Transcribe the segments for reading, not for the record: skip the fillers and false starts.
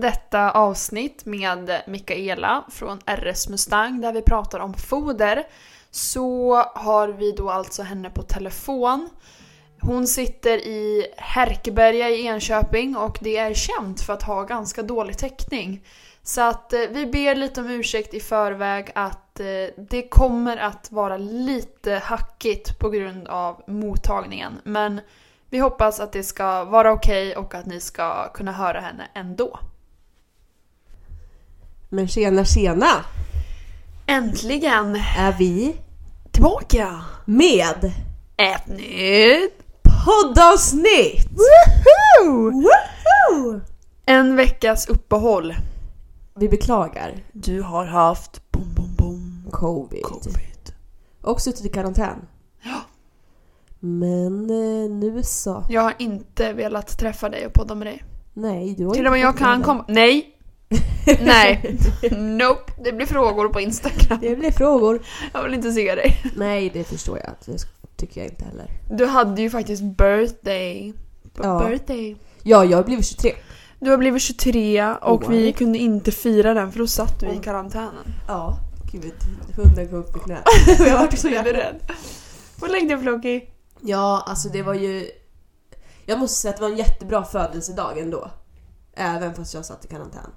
detta avsnitt med Mikaela från RS Mustang där vi pratar om foder, så har vi då alltså henne på telefon. Hon sitter i Herkeberga i Enköping och det är känt för att ha ganska dålig täckning. Så att vi ber lite om ursäkt i förväg att det kommer att vara lite hackigt på grund av mottagningen. Men vi hoppas att det ska vara okej och att ni ska kunna höra henne ändå. Men tjena! Äntligen är vi tillbaka med ett nytt poddavsnitt! Woohoo! Woohoo! En veckas uppehåll. Vi beklagar. Du har haft covid. Och suttit i karantän. Ja. Men nu så. Jag har inte velat träffa dig och podda med dig. Nej, du har till och med jag kan komma. Nej. Nej. Nope. Det blir frågor på Instagram. Det blir frågor. Jag vill inte se dig. Nej, det förstår jag. Det tycker jag inte heller. Du hade ju faktiskt birthday. Birthday. Ja, jag blev 23. Du har blivit 23 och vi kunde inte fira den för då satt du i karantänen. Ja, gud. Hunden kom upp i knät. Jag var så jävla rädd. Vad längde jag Floki? Ja, alltså det var ju... Jag måste säga att det var en jättebra födelsedag ändå. Även fast jag satt i karantän.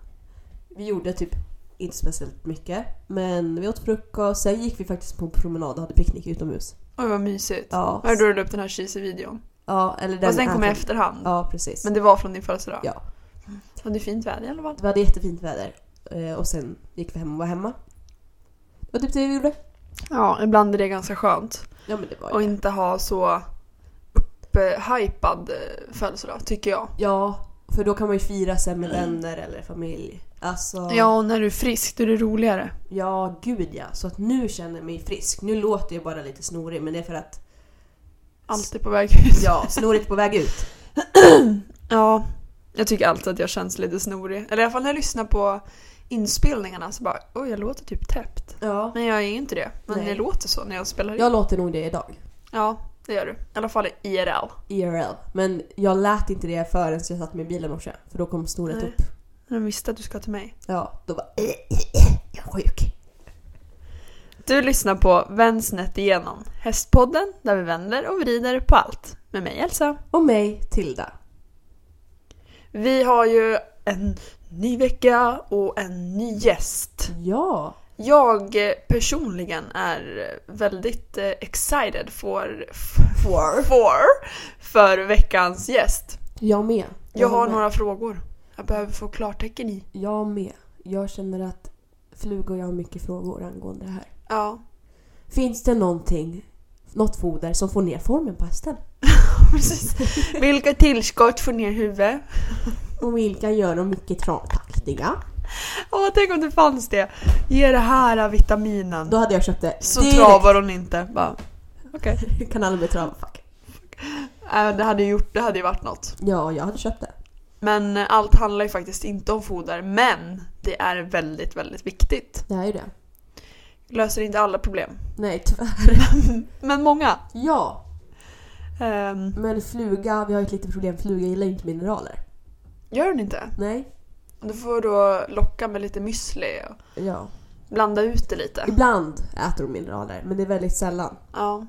Vi gjorde typ inte speciellt mycket. Men vi åt frukost. Sen gick vi faktiskt på en promenad och hade picknick utomhus. Oj, vad mysigt. Ja. Då rullade upp den här cheesy-videon. Ja, eller den... Och sen kom jag efterhand. Ja, precis. Men det var från din födelsedag. Ja. Det var fint väder i alla fall. Det var jättefint väder. Och sen gick vi hem och var hemma. Det var typ det vi gjorde. Ja, ibland är det ganska skönt. Ja, men det var och inte ha så upphypad födelsedag, tycker jag. Ja, för då kan man ju fira sig med vänner eller familj. Alltså... Ja, och när du är frisk då är det roligare. Ja, gud ja. Så att nu känner jag mig frisk. Nu låter jag bara lite snorig, men det är för att... Allt är på väg ut. Ja, snorigt på väg ut. Ja, jag tycker alltid att jag känns lite snorig. Eller i alla fall när jag lyssnar på inspelningarna så bara, oj jag låter typ täppt. Ja. Men jag är inte det. Men nej. Det låter så när jag spelar in. Jag låter nog det idag. Ja, det gör du. I alla fall i IRL. Men jag lät inte det förrän jag satt med bilen också. För då kom snoret upp. Men de visste att du ska till mig. Ja, då var jag är sjuk. Du lyssnar på Vemsnätet igenom. Hästpodden där vi vänder och vrider på allt. Med mig Elsa. Och mig Tilda. Vi har ju en ny vecka och en ny gäst. Ja. Jag personligen är väldigt excited för veckans gäst. Jag med. Jag har några frågor. Jag behöver få klartecken i. Jag med. Jag känner att Fluga och jag har mycket frågor angående det här. Ja. Finns det något foder som får ner formen på hästen? Precis. Vilka tillskott får ner huvud? Och vilka gör de mycket travtaktiga? Åh, tänk om det fanns det. Ge det här vitaminen. Då hade jag köpt det. Så direkt. Travar hon inte. Bara, okay. Kan aldrig bli trava. Det hade ju varit något. Ja, jag hade köpt det. Men allt handlar ju faktiskt inte om foder. Men det är väldigt, väldigt viktigt. Det är ju det. Löser inte alla problem. Nej, tyvärr. Men många. Ja. Men Fluga, vi har ett litet problem. Fluga gillar inte mineraler. Gör den inte? Nej. Du får då locka med lite müsli och blanda ut det lite. Ibland äter de mineraler, men det är väldigt sällan. Ja.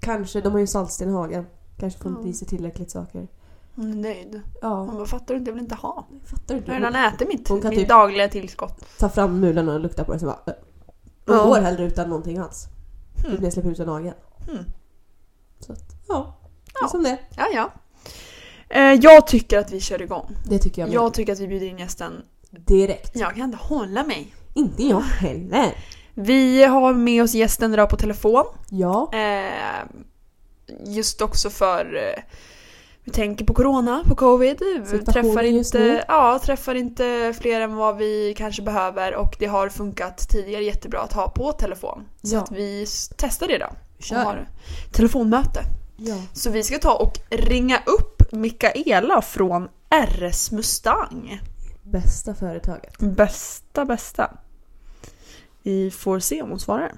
Kanske, de har ju saltsten i hagen. Kanske får inte i sig tillräckligt saker. Hon är nöjd. Ja. Hon bara, fattar du inte, jag vill inte ha. Fattar du inte? Hon äter mitt typ dagliga tillskott. Ta fram mulen och lukta på det så bara... Hon går hellre utan någonting alls. Du blir släppt ut en hagen. Så att, det är som det. Ja. Jag tycker att vi kör igång. Det tycker jag. Jag tycker att vi bjuder in gästen direkt. Jag kan inte hålla mig. Inte jag heller. Vi har med oss gästen idag på telefon. Ja. Just också för vi tänker på corona, på covid. Vi träffar inte fler än vad vi kanske behöver och det har funkat tidigare jättebra att ha på telefon. Så att vi testar det idag. Kör. Och har telefonmöte. Ja. Så vi ska ta och ringa upp Mikaela från RS Mustang. Bästa företaget. Bästa. Vi får se om hon svarar.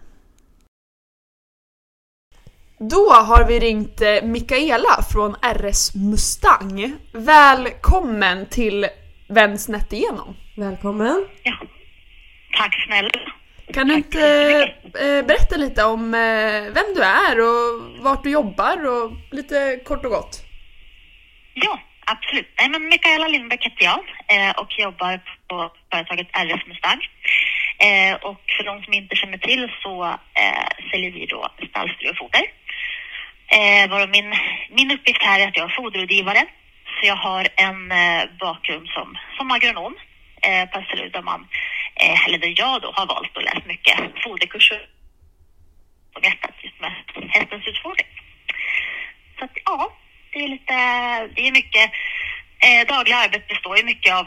Då har vi ringt Mikaela från RS Mustang. Välkommen till Vemsnätet igenom. Välkommen. Ja. Tack snälla. Kan du inte berätta lite om vem du är och vart du jobbar och lite kort och gott? Ja, absolut. Men Mikaela Lindberg heter jag och jobbar på företaget RS Mustang. Och för de som inte känner till så säljer vi då stallströ och foder. Min uppgift här är att jag är foderrådgivare. Så jag har en bakgrund som agronom på SLU där man, eller där jag då har valt att läsa mycket foderkurser och hjärtat just med hästens utfodring. Så att, ja, det är mycket dagliga arbete består ju mycket av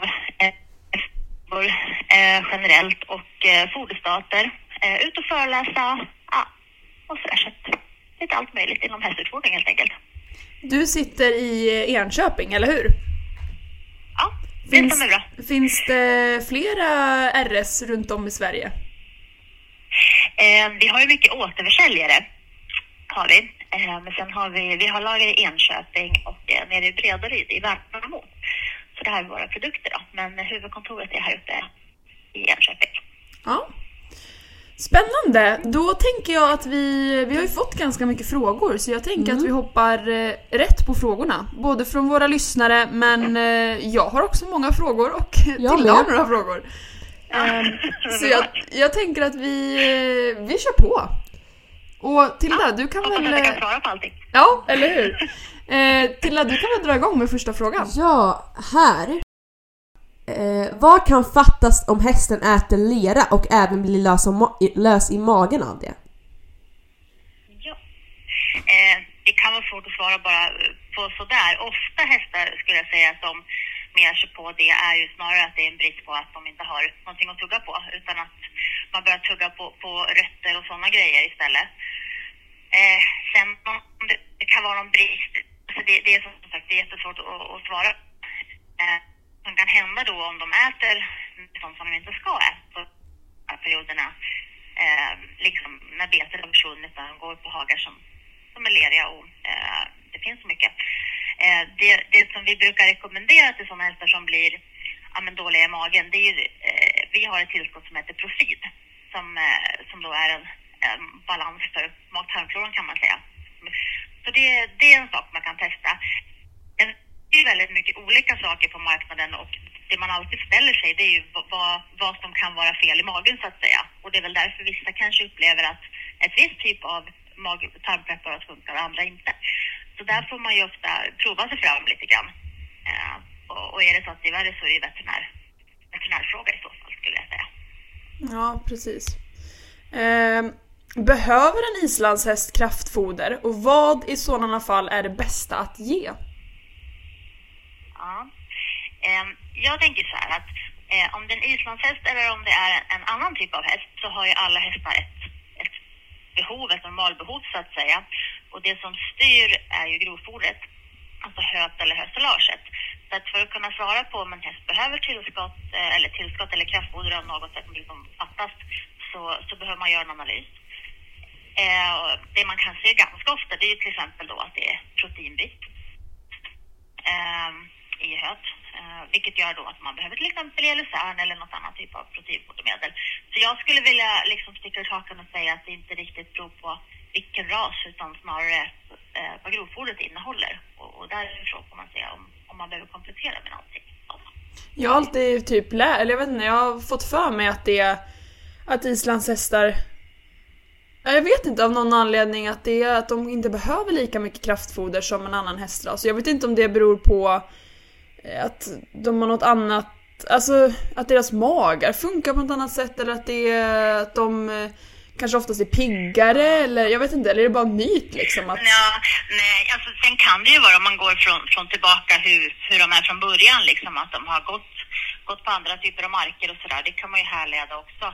generellt och foderstater, ut och föreläsa, ja, och sådär, så att lite allt möjligt inom hästutfodring helt enkelt. Du sitter i Enköping, eller hur? Ja, det är bra. Finns det flera RS runt om i Sverige? Vi har ju mycket återförsäljare, har vi. Men sen har vi har lager i Enköping och nere i Bredolyd i Värmland. Så det här är våra produkter då. Men huvudkontoret är här uppe i Enköping. Ja. Spännande. Då tänker jag att vi har ju fått ganska mycket frågor. Så jag tänker att vi hoppar rätt på frågorna. Både från våra lyssnare, men jag har också många frågor och Tilda har några frågor. Så jag tänker att vi kör på. Och Tilda, du kan väl... Jag kan svara på allting. Ja, eller hur? Tilda, du kan väl dra igång med första frågan. Ja, här. Vad kan fattas om hästen äter lera och även blir lös i magen av det? Ja. Det kan vara svårt att svara bara på sådär. Ofta hästar skulle jag säga att de mer sig på det är ju snarare att det är en brist på att de inte har någonting att tugga på, utan att man börjar tugga på rötter och sådana grejer istället. Sen om det kan vara någon brist, så det är som sagt, det är jättesvårt att svara. Som kan hända då om de äter sånt som de inte ska äta på perioderna, liksom när betet har försvunnit och de går på hagar som är leriga och det finns så mycket. Det som vi brukar rekommendera till sådana hästar som blir dåliga i magen, det är ju, vi har ett tillskott som heter Profid som då är en balans för mag-tarmfloran kan man säga. Så det är en sak man kan testa. Det är väldigt mycket olika saker på marknaden och det man alltid ställer sig, det är ju vad som kan vara fel i magen så att säga. Och det är väl därför vissa kanske upplever att ett visst typ av tarmpreparat funkar och andra inte. Så där får man ju ofta prova sig fram lite grann. Och är det så att det är värre så är det veterinärfråga i så fall skulle jag säga. Ja, precis. Behöver en islandshäst kraftfoder och vad i sådana fall är det bästa att ge? Ja. Jag tänker så här att om det är en islandshäst eller om det är en annan typ av häst så har ju alla hästar ett behov, ett normalbehov så att säga. Och det som styr är ju grovfodret, alltså höet eller höstelaget. Så att för att kunna svara på om en häst behöver tillskott eller kraftfoder av något sätt som fattas så behöver man göra en analys. Och det man kan se ganska ofta det är ju till exempel då att det är proteinbrist i höet, vilket gör då att man behöver till exempel Luzern eller något annat typ av proteinfodermedel. Så jag skulle vilja liksom sticka ut hakan och säga att det inte riktigt beror på vilken ras utan snarare vad grovfodret innehåller. Och därför får man säga om man behöver komplettera med någonting. Jag har alltid jag har fått för mig att det är att islandshästar, jag vet inte av någon anledning att det är att de inte behöver lika mycket kraftfoder som en annan hästras. Jag vet inte om det beror på att de har något annat, alltså att deras magar funkar på något annat sätt eller att det är att de kanske oftast är piggare eller jag vet inte, eller är det bara en myt liksom att... Ja, nej, alltså sen kan det ju vara om man går från tillbaka hur de är från början liksom, att de har gått på andra typer av marker och sådär, det kan man ju härleda också.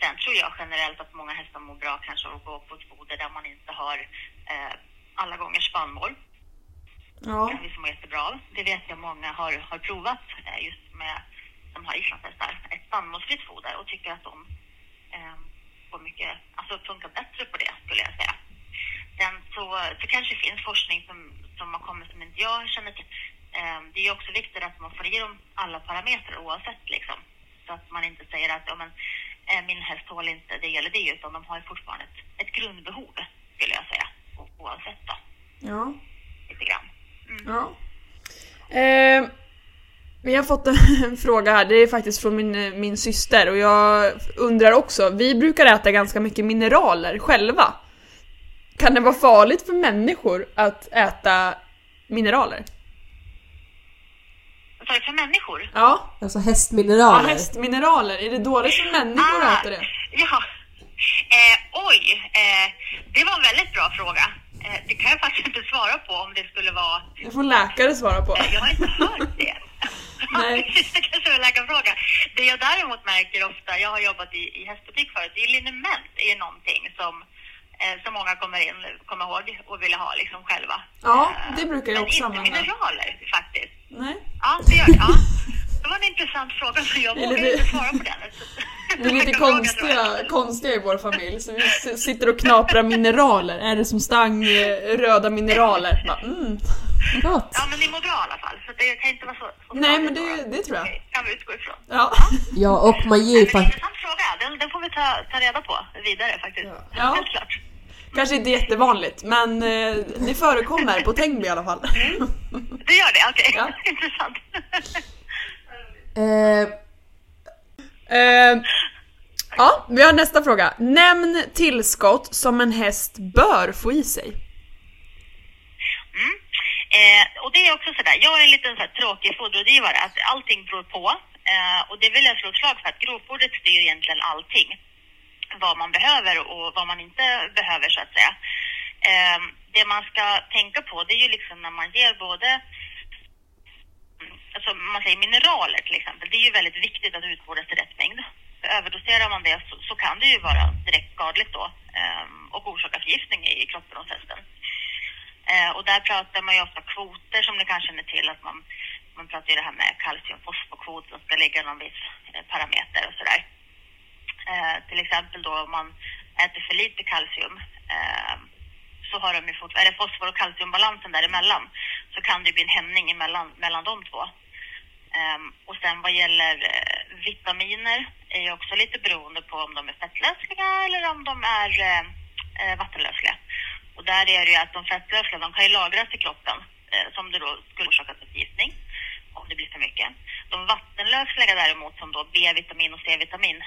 Sen tror jag generellt att många hästar mår bra kanske att gå på ett foder där man inte har alla gånger spannmål. Ja. Det kan vi som är jättebra. Det vet jag många har provat just med de här islandshästar. Ett spannmålsfritt foder och tycker att de får mycket, alltså funkar bättre på det skulle jag säga. Sen så kanske det finns forskning som har kommit som inte jag känner till. Det är också viktigt att man får i dem alla parametrar oavsett liksom. Så att man inte säger att ja, men, min häst håller inte det eller det, utan de har ju fortfarande ett grundbehov skulle jag säga, oavsett då. Ja. Lite grann. Mm. Ja. Vi har fått en fråga här, det är faktiskt från min syster, och jag undrar också, vi brukar äta ganska mycket mineraler själva. Kan det vara farligt för människor att äta mineraler? Vad är det för människor? Ja, alltså hästmineraler. Ja, hästmineraler, är det dåligt för människor att äta det? Ja, det var en väldigt bra fråga. Det kan jag faktiskt inte svara på om det skulle vara... Det får läkare svara på. Jag har inte hört det. Nej. Det kanske är en läkarfråga. Det jag däremot märker ofta, jag har jobbat i hästbutik förut, det är liniment är någonting som många kommer ihåg och vill ha liksom själva. Ja, det brukar jag också använda. Men inte mineraler faktiskt. Nej. Ja, det gör jag. Det var en intressant fråga, så jag vågar inte svara på den. Det är lite konstiga i vår familj. Så vi sitter och knaprar mineraler. Är det som stang röda mineraler? Bara, gott. Ja, men ni mår bra i alla fall. Så det kan inte vara så. Nej, men det tror jag. Okej, kan vi utgå ifrån. Ja, ja, och man ger... Det är en intressant fråga. Den får vi ta reda på vidare faktiskt. Ja. Ja. Helt klart. Kanske inte jättevanligt, men det förekommer på Tängby i alla fall. Mm. Det gör det, okej. Okay. Ja. Intressant. Ja, vi har nästa fråga. Nämn tillskott som en häst bör få i sig. Och det är också sådär, jag är en liten så här tråkig foderrådgivare, att allting beror på. Och det vill jag slå ett slag för, att grovfodet styr egentligen allting. Vad man behöver och vad man inte behöver så att säga. Det man ska tänka på, det är ju liksom när man ger både... Alltså man säger mineraler till exempel, det är ju väldigt viktigt att utbordas i rätt mängd. För överdoserar man det så kan det ju vara direkt skadligt då och orsaka förgiftning i kroppen hos hästen. Och där pratar man ju ofta kvoter, som ni kanske känner till, att man pratar ju det här med kalciumfosforkvot som ska ligga någon viss parameter och sådär. Till exempel då om man äter för lite kalcium så har de ju är det fosfor- och kalciumbalansen däremellan, så kan det bli en hämning mellan de två. Och sen vad gäller vitaminer är ju också lite beroende på om de är fettlösliga eller om de är vattenlösliga. Och där är det ju att de fettlösliga, de kan ju lagras i kroppen som det då skulle orsaka förgiftning om det blir för mycket. De vattenlösliga däremot, som då B-vitamin och C-vitamin,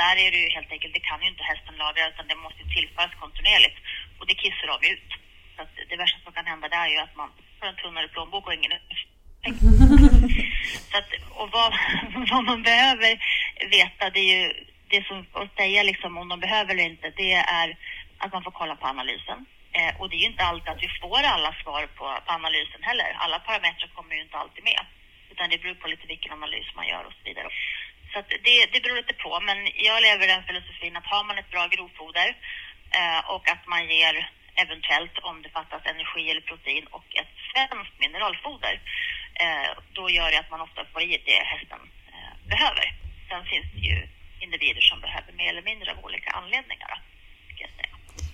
där är det ju helt enkelt, det kan ju inte hästen lagra, utan det måste tillföras kontinuerligt. Och det kissar de ut. Så att det värsta som kan hända där är ju att man får en tunnare plånbok och ingen... Så att, och vad man behöver veta, det är ju det som att säga liksom om de behöver eller inte, det är att man får kolla på analysen. Och det är ju inte alltid att vi får alla svar på analysen heller. Alla parametrar kommer ju inte alltid med. Utan det beror på lite vilken analys man gör och så vidare. Så att det beror lite på. Men jag lever den filosofin att har man ett bra grovfoder och att man ger eventuellt, om det fattas energi eller protein, och ett svenskt mineralfoder, då gör det att man ofta får i det hästen behöver. Sen finns det ju individer som behöver mer eller mindre av olika anledningar.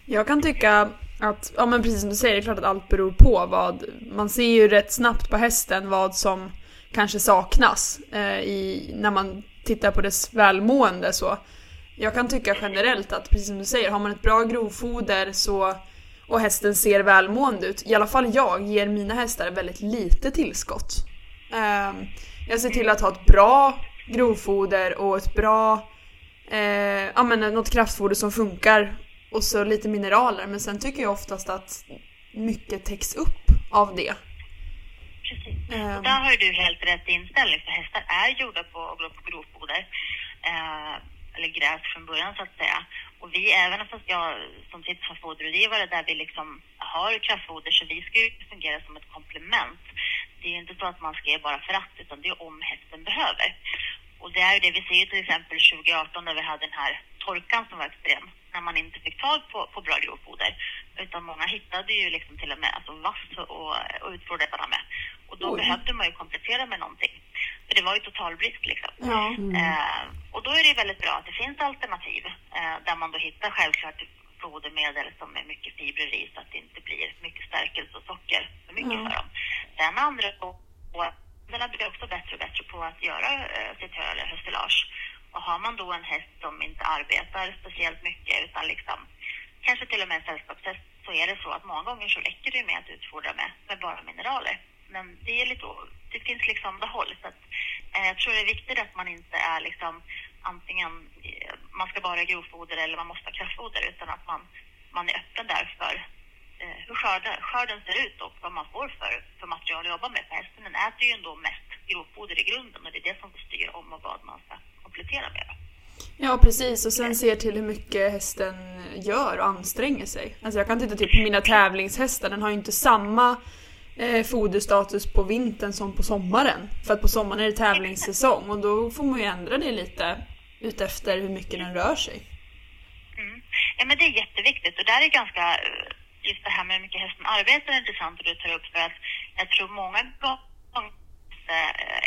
Jag kan tycka att, ja men precis som du säger, det är klart att allt beror på vad, man ser ju rätt snabbt på hästen vad som kanske saknas när man tittar på dess välmående så. Jag kan tycka generellt att, precis som du säger, har man ett bra grovfoder så, och hästen ser välmående ut, i alla fall jag ger mina hästar väldigt lite tillskott. Jag ser till att ha ett bra grovfoder och ett bra, ja men något kraftfoder som funkar. Och så lite mineraler, men sen tycker jag oftast att mycket täcks upp av det. Precis. Och där har ju du helt rätt inställning, för hästar är gjorda på grovfoder, eller gräs från början så att säga. Och vi, även fast jag som tips från foderrådgivare där vi liksom har kraftfoder, så vi ska ju fungera som ett komplement. Det är ju inte så att man ska ge bara för att, utan det är om hästen behöver. Och det är ju det vi ser till exempel 2018 när vi hade den här torkan som var extrem, när man inte fick tag på bra grovfoder, utan många hittade ju liksom till och med alltså vass och utfodrar med. Och då behövde man ju komplettera med någonting. För det var ju totalbrist liksom. Och då är det väldigt bra att det finns alternativ där man då hittar självklart fodermedel som är mycket fibrer i, så att det inte blir mycket stärkelse och socker för mycket för dem. Den andra och blir också bättre och bättre på att göra sitt hö eller höstelage. Och har man då en häst som inte arbetar speciellt mycket utan liksom kanske till och med en sällskapshäst, så är det så att många gånger så räcker det med att utfodra med bara mineraler. Men det är lite, det finns liksom det håll, så att jag tror det är viktigt att man inte är liksom antingen man ska bara grovfoder eller man måste ha kraftfoder, utan att man är öppen där för hur skörden ser ut och vad man får för material att jobba med. För hästen, den äter ju ändå mest grovfoder i grunden, och det är det som styr om och vad man ska komplettera med. Ja, precis. Och sen ser till hur mycket hästen gör och anstränger sig. Alltså jag kan titta typ på mina tävlingshästar. Den har ju inte samma foderstatus på vintern som på sommaren. För att på sommaren är det tävlingssäsong. Och då får man ju ändra det lite utefter hur mycket den rör sig. Mm. Ja, men det är jätteviktigt. Och där är ganska just det här med hur mycket hästen arbetar intressant att du tar upp. För att jag tror många gånger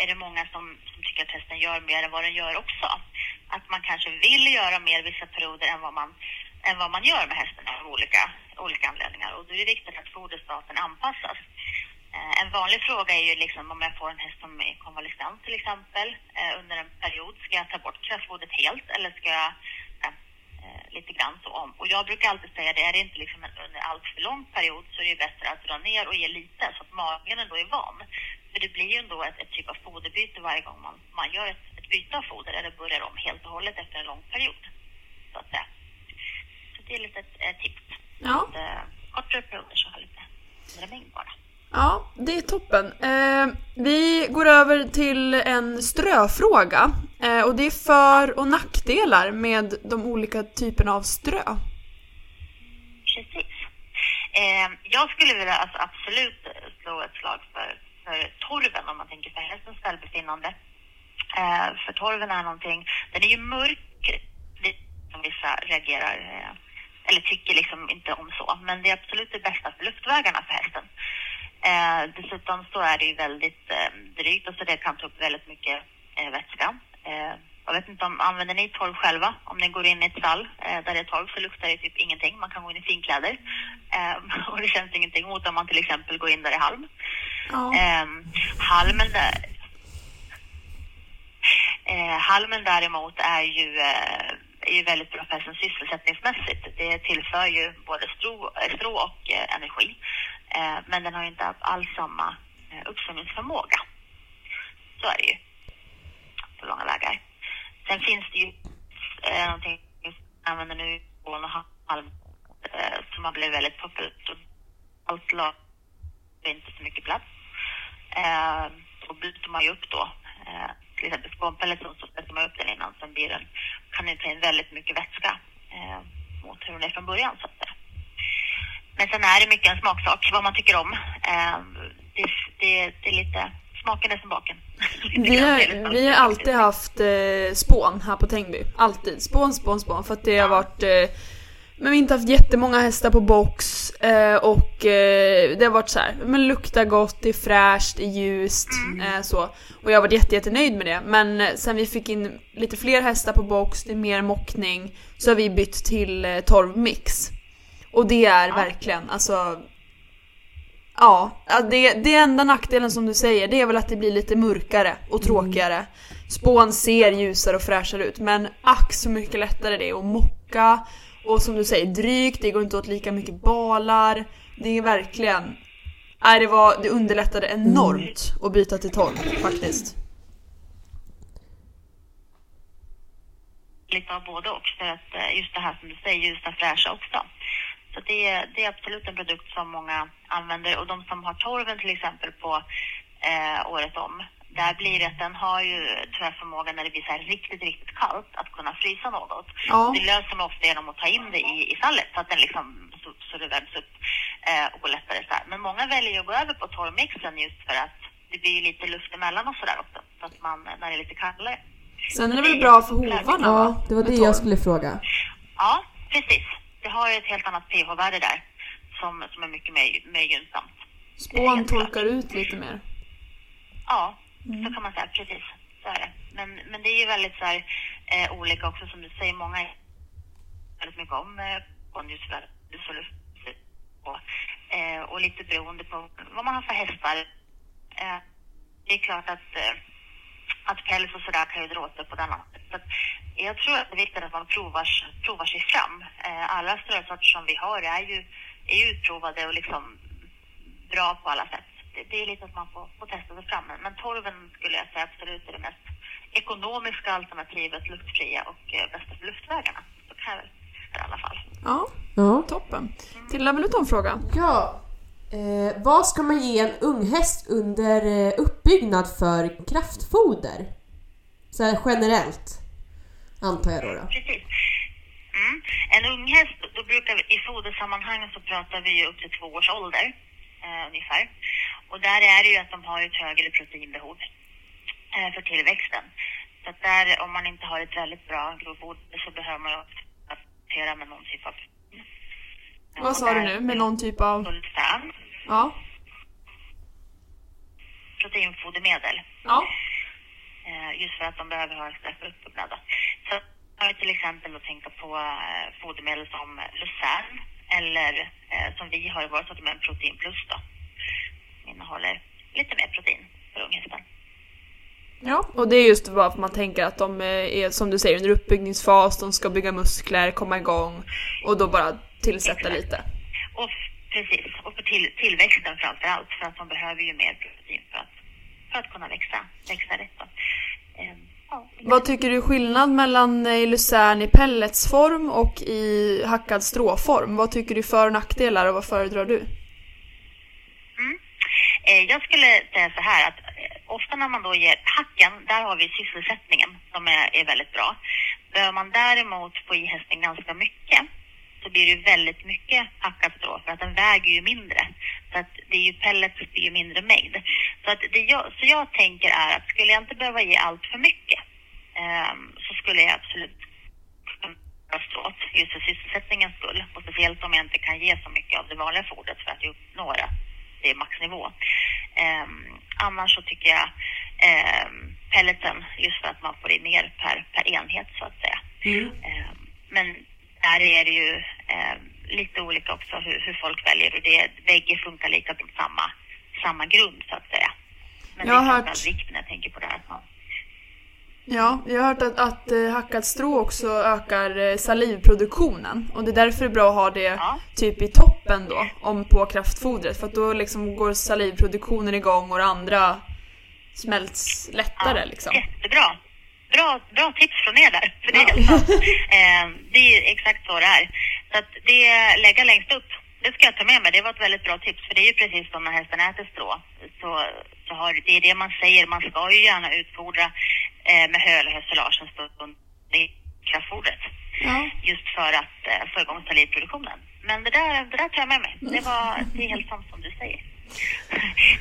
är det många som tycker att hästen gör mer än vad den gör också. Att man kanske vill göra mer vissa perioder än vad man gör med hästen av olika anledningar. Och då är det viktigt att foderstaten anpassas. En vanlig fråga är ju liksom om jag får en häst som är konvalescent till exempel under en period. Ska jag ta bort kraftfodret helt eller ska jag lite grann så om? Och jag brukar alltid säga det, är det inte liksom under allt för lång period så är det ju bättre att dra ner och ge lite så att magen ändå är van. För det blir ju ändå ett typ av foderbyte varje gång man gör ett byte av foder eller börjar om helt och hållet efter en lång period. Så att så det är lite ett tips. Ja. Att, kortare perioder så har lite mindre mängd bara. Ja, det är toppen. Vi går över till en ströfråga. Och det är för- och nackdelar med de olika typerna av strö. Precis. Jag skulle vilja absolut slå ett slag för torven om man tänker för hästens välbefinnande. För torven är någonting, den är ju mörk, som vissa reagerar eller tycker liksom inte om så. Men det är absolut det bästa för luftvägarna för hästen. Dessutom så är det ju väldigt drygt och så det kan ta upp väldigt mycket vätska. Jag vet inte om använder ni torv själva. Om ni går in i ett stall där det är torv så luktar det typ ingenting. Man kan gå in i finkläder och det känns ingenting mot om man till exempel går in där i halm. Ja. Halmen däremot är ju väldigt bra för sysselsättningsmässigt. Det tillför ju både strå och energi. Men den har ju inte alls samma uppsamlingsförmåga. Så är det ju på långa vägar. Sen finns det ju någonting som man använder nu och halm som har blivit väldigt populärt. Allt lag är inte så mycket plats. Och byter man ju upp då. Till exempel skåmpellet så sätter man upp den innan. Sen blir den, kan den ta in väldigt mycket vätska mot hur den är från början. Så att, men sen är det mycket en smaksak, vad man tycker om. Det är lite, smaken är som baken. Vi har alltid haft spån här på Tängby. Alltid, spån. För att det har varit, men vi har inte haft jättemånga hästar på box. Och det har varit så här, men luktar gott, det är fräscht, det är ljust. Så. Och jag har varit jättenöjd med det. Men sen vi fick in lite fler hästar på box, det är mer mockning. Så har vi bytt till torvmix. Och det är verkligen, alltså, ja, det enda nackdelen som du säger, det är väl att det blir lite mörkare och tråkigare. Spån ser ljusare och fräschare ut, men ack så mycket lättare det är att mocka. Och som du säger, drygt, det går inte åt lika mycket balar. Det är verkligen, det underlättade enormt att byta till torv, faktiskt. Lite av både också, för att just det här som du säger, ljusa fräscha också. Så det är absolut en produkt som många använder. Och de som har torven till exempel på året om, där blir det att den har ju tyvärr förmågan när det blir så här riktigt kallt att kunna frysa något. Ja. Det löser man ofta genom att ta in det i sallet så att den liksom så det värms upp och går lättare så här. Men många väljer ju att gå över på torvmixen just för att det blir lite luft emellan och sådär också. Så att man, när det är lite kallare. Sen är det väl bra för hovarna? Ja, det var det jag skulle fråga. Ja, precis. Det har ju ett helt annat pH-värde där som är mycket mer gynnsamt. Spån torkar ut lite mer. Ja, så kan man säga. Precis, så är det. Men det är ju väldigt så här, olika också som du säger. Många är väldigt mycket om konditionell och lite beroende på vad man har för hästar. det är klart att päls och sådär kan ju dråta på ett annat sätt. Så jag tror att det är viktigt att man provar sig fram. Alla strösorter som vi har är ju utprovade och liksom bra på alla sätt. Det är lite att man får testa sig fram. Men torven skulle jag säga absolut är det mest ekonomiska alternativet, luktfria och bästa för luftvägarna. Så kan jag i alla fall. Ja, toppen. Tilda, vill du ta en fråga? Ja. Vad ska man ge en ung häst under uppbyggnad för kraftfoder? Så här generellt, antar jag då. Precis. Mm. En ung häst, då brukar vi, i fodersammanhang så pratar vi ju upp till 2 års ålder ungefär. Och där är det ju att de har ett högre proteinbehov för tillväxten. Så att där, om man inte har ett väldigt bra grovfoder så behöver man ju adaptera med någon typ av... Vad sa du nu? Med någon typ av... Luzern. Ja. Proteinfodermedel. Ja. Just för att de behöver ha extra uppbyggnad. Så har vi till exempel att tänka på fodermedel som Luzern. Eller som vi har i vårt sortiment Protein Plus då. Innehåller lite mer protein för unghästen. Ja, och det är just varför man tänker att de är, som du säger, under uppbyggningsfas. De ska bygga muskler, komma igång och då bara tillsätta exakt. Lite. Och precis, och för tillväxten framförallt, för att de behöver ju mer protein för att kunna växa rätt då. Vad tycker du skillnad mellan Luzern i pelletsform och i hackad stråform? Vad tycker du för- och nackdelar och vad föredrar du? Jag skulle säga så här att ofta när man då ger hacken, där har vi sysselsättningen som är väldigt bra. Bör man däremot få i hästen ganska mycket så blir det väldigt mycket hackat strå för att den väger ju mindre. Så att det är ju pellet blir ju mindre mängd. Så att jag tänker är att skulle jag inte behöva ge allt för mycket så skulle jag absolut kunna stråt just för sysselsättningens skull. Och speciellt om jag inte kan ge så mycket av det vanliga fodret för att jag uppnår det är maxnivå. Annars så tycker jag pelleten just för att man får i mer per enhet så att säga. Mm. Men där är det ju lite olika också hur folk väljer och det vägger funkar lika på samma grund så att säga. Men jag det är hört... vikt när jag tänker på det här. Ja, jag har hört att hackat strå också ökar salivproduktionen och det är därför det är bra att ha det typ i toppen då om på kraftfodret för att då liksom går salivproduktionen igång och det andra smälts lättare liksom. Jättebra. Bra tips från er där. För det, det är exakt så det är. Så att det lägga längst upp, det ska jag ta med mig. Det var ett väldigt bra tips. För det är ju precis som när hästen äter strå. Så det är det man säger. Man ska ju gärna utfodra med hö eller hösselage i kraftfodret. Ja. Just för att få igång salivproduktionen. Men det där tar jag med mig. Det är helt sant som du säger.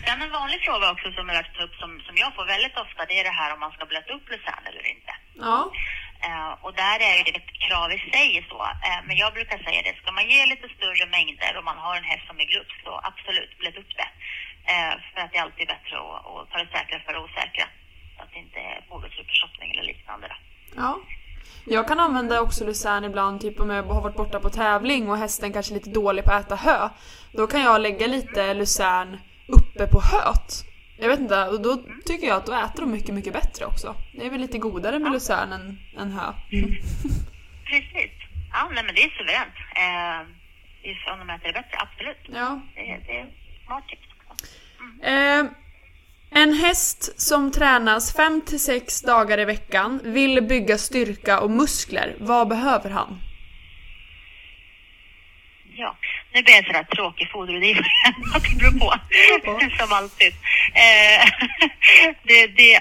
Sen en vanlig fråga också som jag har lagt upp som jag får väldigt ofta det är det här om man ska blöta upp Luzern eller inte. Ja. Och där är det ett krav i sig så. Men jag brukar säga det, ska man ge lite större mängder och man har en häst som är grupp så absolut blöta upp det. För att det alltid är bättre att ta det säkra för det osäkra. Så att det inte är fodersuperstoppning eller liknande. Ja. Jag kan använda också Luzern ibland typ om jag har varit borta på tävling och hästen kanske är lite dålig på att äta hö. Då kan jag lägga lite Luzern uppe på höet. Jag vet inte, och då tycker jag att då äter de mycket, mycket bättre också. Det är väl lite godare med Luzern än hö. Mm. Precis. Ja, men det är suveränt. Just om de äter det bättre, absolut. Ja. Det är smart tips. Mm. En häst som tränas 5-6 dagar i veckan vill bygga styrka och muskler. Vad behöver han? Ja, nu blir jag sådär tråkig foderrådgivare. Det beror på, som alltid.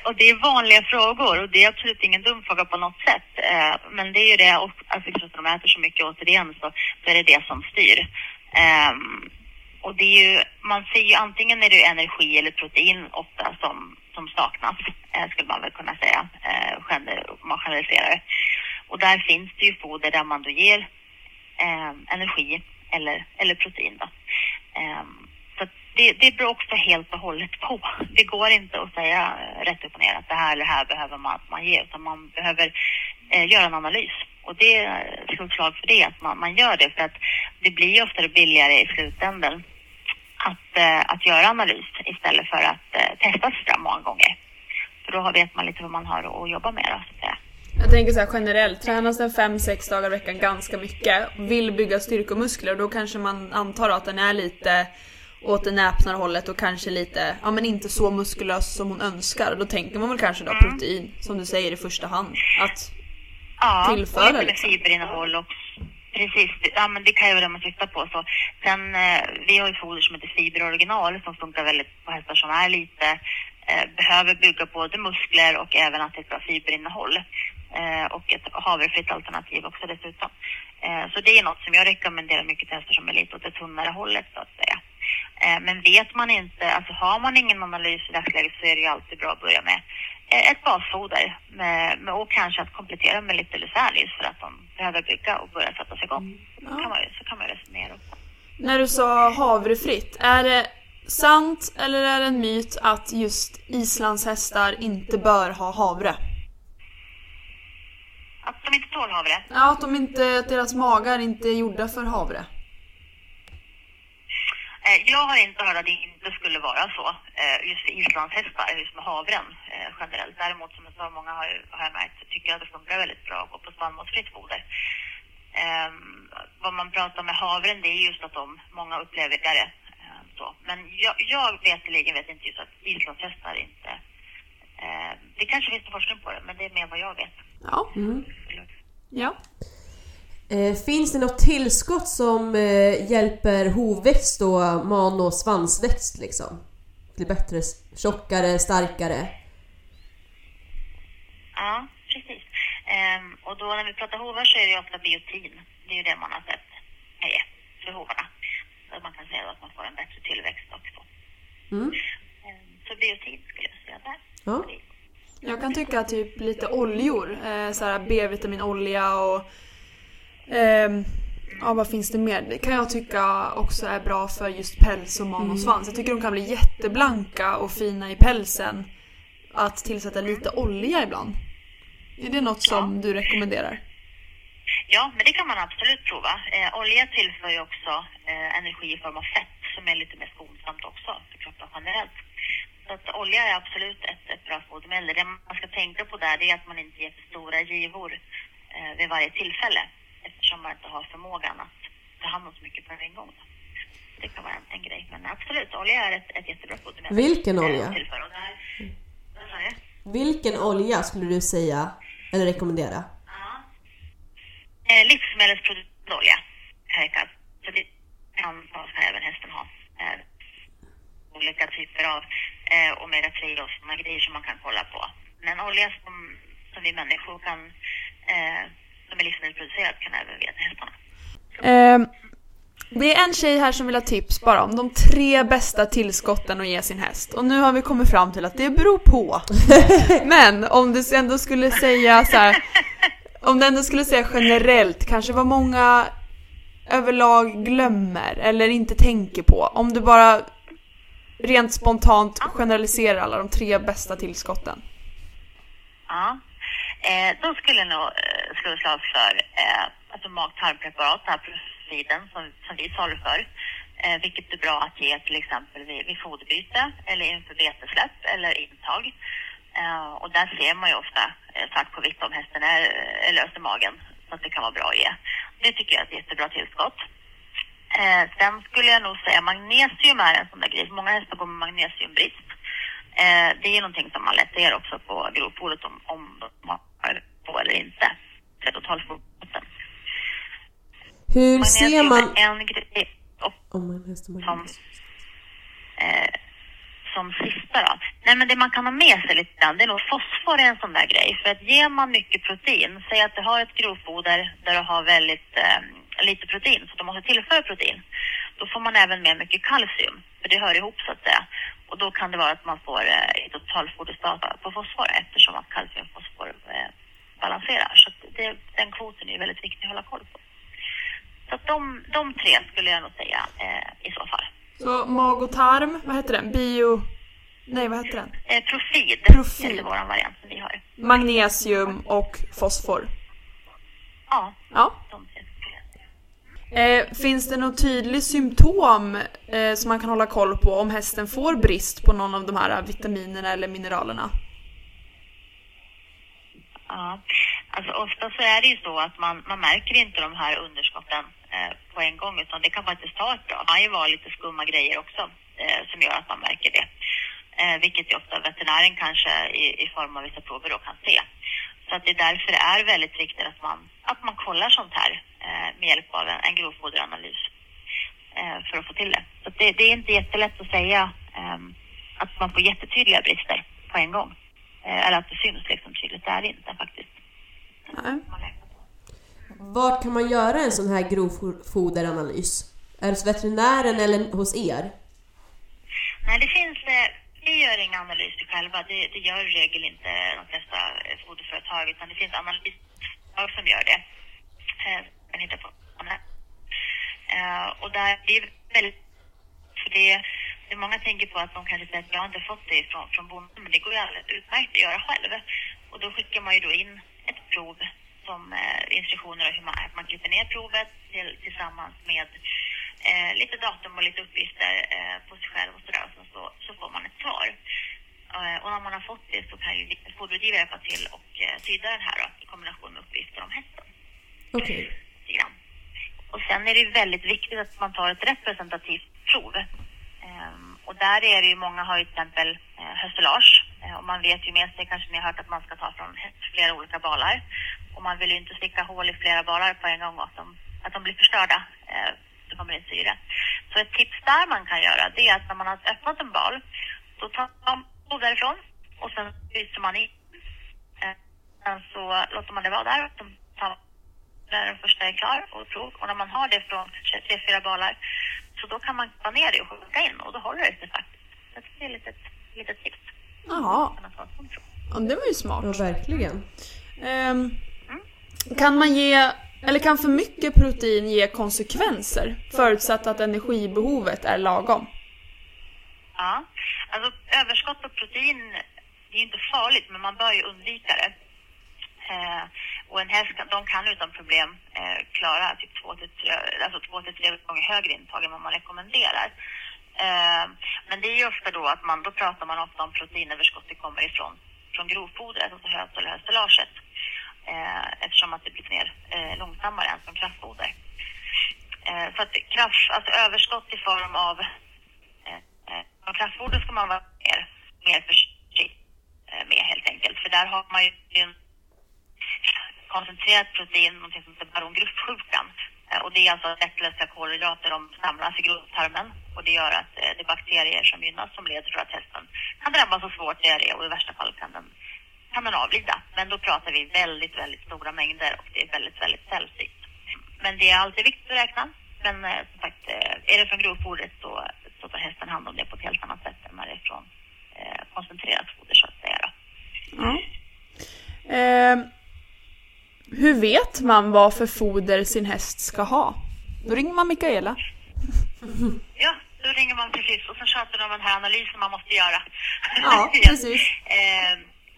Och det är vanliga frågor och det är absolut ingen dum fråga på något sätt. Men det är ju det, och eftersom de äter så mycket återigen så är det det som styr. Och det är ju, man ser ju antingen är det energi eller protein ofta som saknas, skulle man väl kunna säga, man generaliserar det. Och där finns det ju foder där man då ger energi eller protein då. Så det beror också helt och hållet på. Det går inte att säga rätt upp och ner att det här eller det här behöver man ge, utan man behöver göra en analys. Och det är såklart för det att man gör det för att det blir ju ofta billigare i slutändan att göra analys istället för att testa sig fram många gånger. För då vet man lite vad man har att jobba med då, så att säga. Jag tänker så här generellt, tränas den 5-6 dagar i veckan ganska mycket, vill bygga styrka och muskler, då kanske man antar att den är lite åt det näpnare hållet och kanske lite, ja men inte så muskulös som hon önskar. Då tänker man väl kanske då protein, som du säger, i första hand att tillföra. Ja, och med fiberinnehåll och precis, ja men det kan ju vara det man tittar på. Så sen, vi har ju foder som heter Fiber Original som funkar väldigt på hästar som är lite, behöver bygga både muskler och även att det är ett bra fiberinnehåll. Och ett havrefritt alternativ också dessutom. Så det är något som jag rekommenderar mycket till hästar som är lite åt det tunnare hållet, så att säga. Men vet man inte, alltså har man ingen analys i dagsläget, så är det ju alltid bra att börja med ett basfoder och kanske att komplettera med lite Luzern för att de behöver bygga och börja sätta sig igång. Så kan man resonera också. När du sa havrefritt, är det sant eller är det en myt att just Islands hästar inte bör ha havre? Att de inte tål havre? Ja, att de inte, att deras magar inte är gjorda för havre. Jag har inte hört att det inte skulle vara så. Just för islandshästar, just med havren generellt. Däremot, som jag sa, många har jag märkt, tycker att det funkar väldigt bra att gå på spannmålsfritt foder. Vad man pratar med havren, det är just att de, många upplever det. Så. Men jag vet inte just att islandshästar inte... det kanske finns forskning på det, men det är mer vad jag vet. Ja. Mm. Ja. Finns det något tillskott som hjälper hovväxt och man- och svansväxt liksom? Blir bättre, tjockare, starkare? Ja, precis. Och då när vi pratar hovar så är det ju ofta biotin. Det är ju det man har sett för hovarna. Så man kan säga att man får en bättre tillväxt också. Mm. Så biotin skulle jag säga där. Ja. Jag kan tycka typ lite oljor, så här B-vitaminolja och vad finns det mer? Det kan jag tycka också är bra för just päls och man och svans. Jag tycker de kan bli jätteblanka och fina i pälsen. Att tillsätta lite olja ibland. Är det något som du rekommenderar? Ja, men det kan man absolut prova. Olja tillför ju också energi i form av fett som är lite mer skonsamt också för kroppen generellt. Så att olja är absolut ett bra fodermedel. Det man ska tänka på där är att man inte ger för stora givor vid varje tillfälle, eftersom man inte har förmågan att ta hand om så mycket på en gång. Det kan vara en grej. Men absolut, olja är ett jättebra fodermedel. Vilken olja? Vilken olja skulle du säga eller rekommendera? Ja. Livsmedelsproduktionolja. Så det kan även hästen ha. Olika typer av omega-3 och sådana grejer som man kan kolla på. Men olja som vi människor kan, som är livsmedelsproducerad, kan även via hästarna. Det är en tjej här som vill ha tips bara om de 3 bästa tillskotten att ge sin häst. Och nu har vi kommit fram till att det beror på. Men om du ändå skulle säga så här, om du ändå skulle säga generellt, kanske vad många överlag glömmer eller inte tänker på. Om du bara rent spontant generalisera alla de 3 bästa tillskotten. Ja, då skulle jag nog slå ett slag för alltså mag-tarmpreparat, den här profiden som vi talar för. Vilket är bra att ge till exempel vid foderbyte eller inför betesläpp eller intag. Och där ser man ju ofta svart på vitt om hästen är lös i magen. Så att det kan vara bra att ge. Det tycker jag är ett jättebra tillskott. Sen skulle jag nog säga magnesium är en sån där grej. Många hästar går med magnesiumbrist. Det är ju någonting som man lätt ger också på grovfodet om man har på eller inte. Hur ser man... en grej som sista då. Nej, men det man kan ha med sig lite grann, det är nog fosfor, är en sån där grej. För att ger man mycket protein, säg att du har ett grovfoder där du har väldigt... lite protein, så de måste tillföra protein. Då får man även med mycket kalcium, för det hör ihop så att säga. Och då kan det vara att man får ett totalfoderstat på fosfor, eftersom att kalcium och fosfor balanserar. Så att den kvoten är väldigt viktig att hålla koll på. Så att de 3 skulle jag nog säga i så fall. Så mag och tarm, vad heter den? Profid. Det är vår variant som vi har. Magnesium och fosfor. Ja. Finns det något tydligt symptom som man kan hålla koll på om hästen får brist på någon av de här vitaminerna eller mineralerna? Ja, alltså ofta så är det ju så att man märker inte de här underskotten på en gång, utan det kan faktiskt ta ett tag. Det kan ju vara lite skumma grejer också som gör att man märker det. Vilket ju ofta veterinären kanske i form av vissa prover då kan se. Så att det är därför det är väldigt viktigt att man kollar sånt här med hjälp av en grovfoderanalys för att få till det. Så att det är inte jättelätt att säga att man får jättetydliga brister på en gång. Eller att det syns liksom tydligt, det är det inte faktiskt. Nej. Vart kan man göra en sån här grovfoderanalys? Är det hos veterinären eller hos er? Nej, det finns... Vi gör inga analyser själva. Det gör i regel inte de flesta foderföretag, utan det finns analysföretag som gör det. Man hittar på. Och där är väldigt... För det är många tänker på att de kanske säger att jag inte fått det från bonden, men det går ju alldeles utmärkt att göra själv. Och då skickar man ju då in ett prov som instruktioner och hur man klipper ner provet tillsammans med lite datum och lite uppgifter på sig själv och sådär. Och så får man ett svar. Och när man har fått det så kan ju foderrådgivare hjälpa till och tyda den här då, i kombination med uppgifter om hästen. Okej. Okay. Och sen är det ju väldigt viktigt att man tar ett representativt prov. Och där är det ju, många har ju till exempel höstelage. Och man vet ju med sig, kanske ni har hört, att man ska ta från flera olika balar. Och man vill ju inte sticka hål i flera balar på en gång, att de blir förstörda. Så ett tips där man kan göra, det är att när man har öppnat en bal, då tar man blod därifrån och sen byter man in. Sen så låter man det vara där, och tar när den första är klar och prov. Och när man har det från 3-4 balar, så då kan man ta ner det och skjuta in, och då håller det sig faktiskt. Så det är lite tips. Jaha. Ja, det var ju smart. Ja, verkligen. Kan man ge... Eller kan för mycket protein ge konsekvenser, förutsatt att energibehovet är lagom? Ja, alltså överskott på protein, det är inte farligt, men man bör ju undvika det. Och en häst, de kan utan problem klara typ 2-3 gånger högre intag än vad man rekommenderar. Men det är ju ofta då att då pratar man ofta om proteinöverskott det kommer ifrån grovfodret, alltså höst eller höstelaget. Eftersom att det blir mer långsammare än som kraftfoder. Så att alltså överskott i form av kraftfoder ska man vara mer försiktig med helt enkelt. För där har man ju en koncentrerat protein, någonting som heter barongruppsjukan. Och det är alltså lättlösliga kolhydrater, de samlas i grovtarmen. Och det gör att det är bakterier som gynnas som leder till att hästen kan drabbas så svårt det är det, och i värsta fall kan man avlida, men då pratar vi väldigt, väldigt stora mängder och det är väldigt, väldigt sällsynt. Men det är alltid viktigt att räkna, men som sagt, är det från grovfoder så tar hästen hand om det på ett helt annat sätt än när det är från koncentrerat foder, så att säga då. Mm. Hur vet man vad för foder sin häst ska ha? Då ringer man Mikaela. Ja, då ringer man precis, och så sköter de om den här analysen man måste göra. Ja, precis.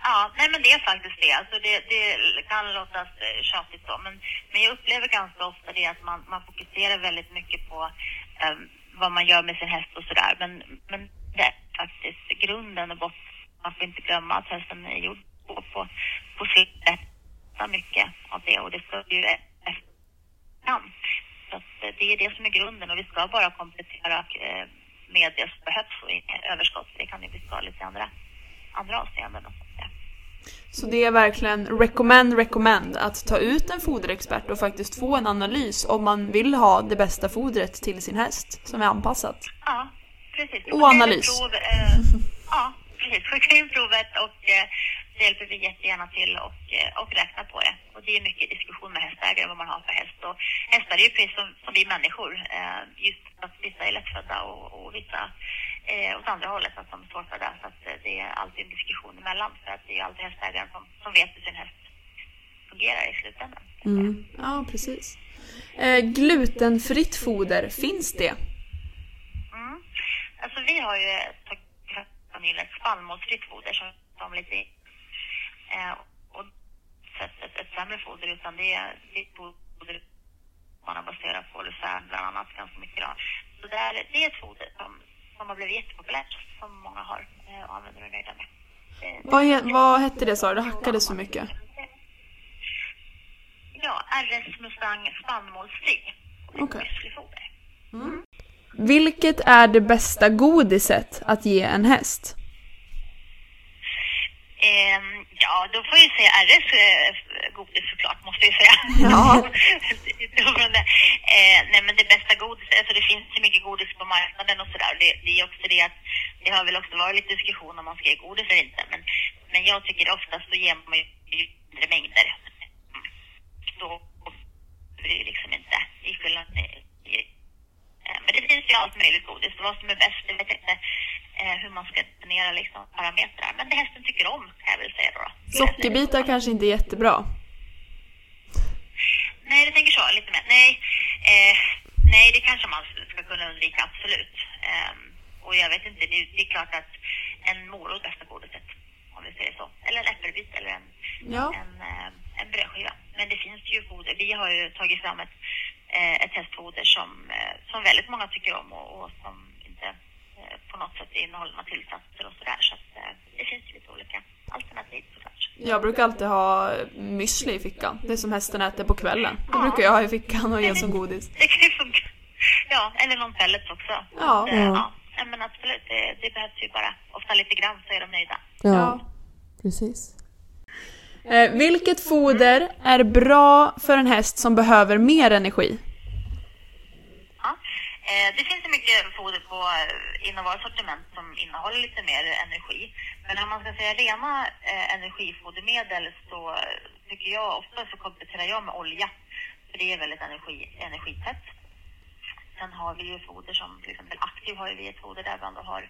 Ja, nej men det är faktiskt det. Alltså det kan låta tjatigt då. Men jag upplever ganska ofta det att man fokuserar väldigt mycket på vad man gör med sin häst och sådär. Men det är faktiskt grunden och botten. Man får inte glömma att hästen är gjord på sitt sätt mycket av det. Och det ska ju efterhand. Så att det är det som är grunden, och vi ska bara komplettera med det som behövs och överskott. Det kan ju bli skadligt i andra avseenden. Så det är verkligen recommend att ta ut en foderexpert och faktiskt få en analys om man vill ha det bästa fodret till sin häst som är anpassat. Ja, precis. Och analys. Ja, precis. Skicka in provet och det hjälper vi jättegärna till och räkna på det. Och det är mycket diskussion med hästägare vad man har för häst. Och hästar är ju precis som vi människor. Just att vissa är lättfödda och vissa åt andra hållet att de är svårfödda. Så att det är alltid en diskussion emellan. För att det är ju alltid hästägaren som vet hur sin häst fungerar i slutändan. Mm. Ja, precis. Glutenfritt foder, finns det? Mm. Alltså vi har ju ett spannmålsfritt foder som de lite i. Och ett sämre foder, utan det är foder man har baserat på Luzern bland annat ganska mycket då. Så det är ett foder som har blivit jättepopulärt, som många har och använder och nöjda med. Vad hette det, sa du? Det hackade så mycket. Ja, RS Mustang spannmålsfri. Okej. Mm. Vilket är det bästa godiset att ge en häst? Ja, då får jag säga RS godis såklart, måste jag säga. Ja. Nej, men det bästa godis, alltså det finns så mycket godis på marknaden och sådär. Det är också det att det har väl också varit lite diskussion om man ska ge godis eller inte. Men jag tycker oftast så ger man ju mindre mängder. Då blir det liksom inte i skillnad. Men det finns ju allt möjligt godis. Vad som är bäst, jag vet inte hur man ska definiera liksom parametrar. Men det hästen tycker om, jag vill säga då. Sockerbitar kanske inte är jättebra. Nej, det tänker jag lite mer. Nej, det kanske man ska kunna undvika, absolut. Och jag vet inte, det är klart att en morot bästa godiset, om vi säger så. Eller en äppelbit eller en brödskiva. Men det finns ju foder. Vi har ju tagit fram ett hästfoder som väldigt många tycker om och som inte på något sätt innehåller några tillsatser och sådär. Så att det finns ju lite olika alternativ såklart. Jag brukar alltid ha müsli i fickan. Det som hästen äter på kvällen. Det brukar jag ha i fickan och ge som godis. Det kan ju funka. Ja, eller någon pellets också. Ja. Ja, men absolut. Det behövs ju bara ofta lite grann så är de nöjda. Ja, precis. Vilket foder är bra för en häst som behöver mer energi? Ja, det finns så mycket foder inom vårt sortiment som innehåller lite mer energi. Men om man ska säga rena energifodermedel så tycker jag ofta så kompletterar jag med olja. För det är väldigt energitätt. Sen har vi ju foder som till exempel aktiv har vi ett foder där man då har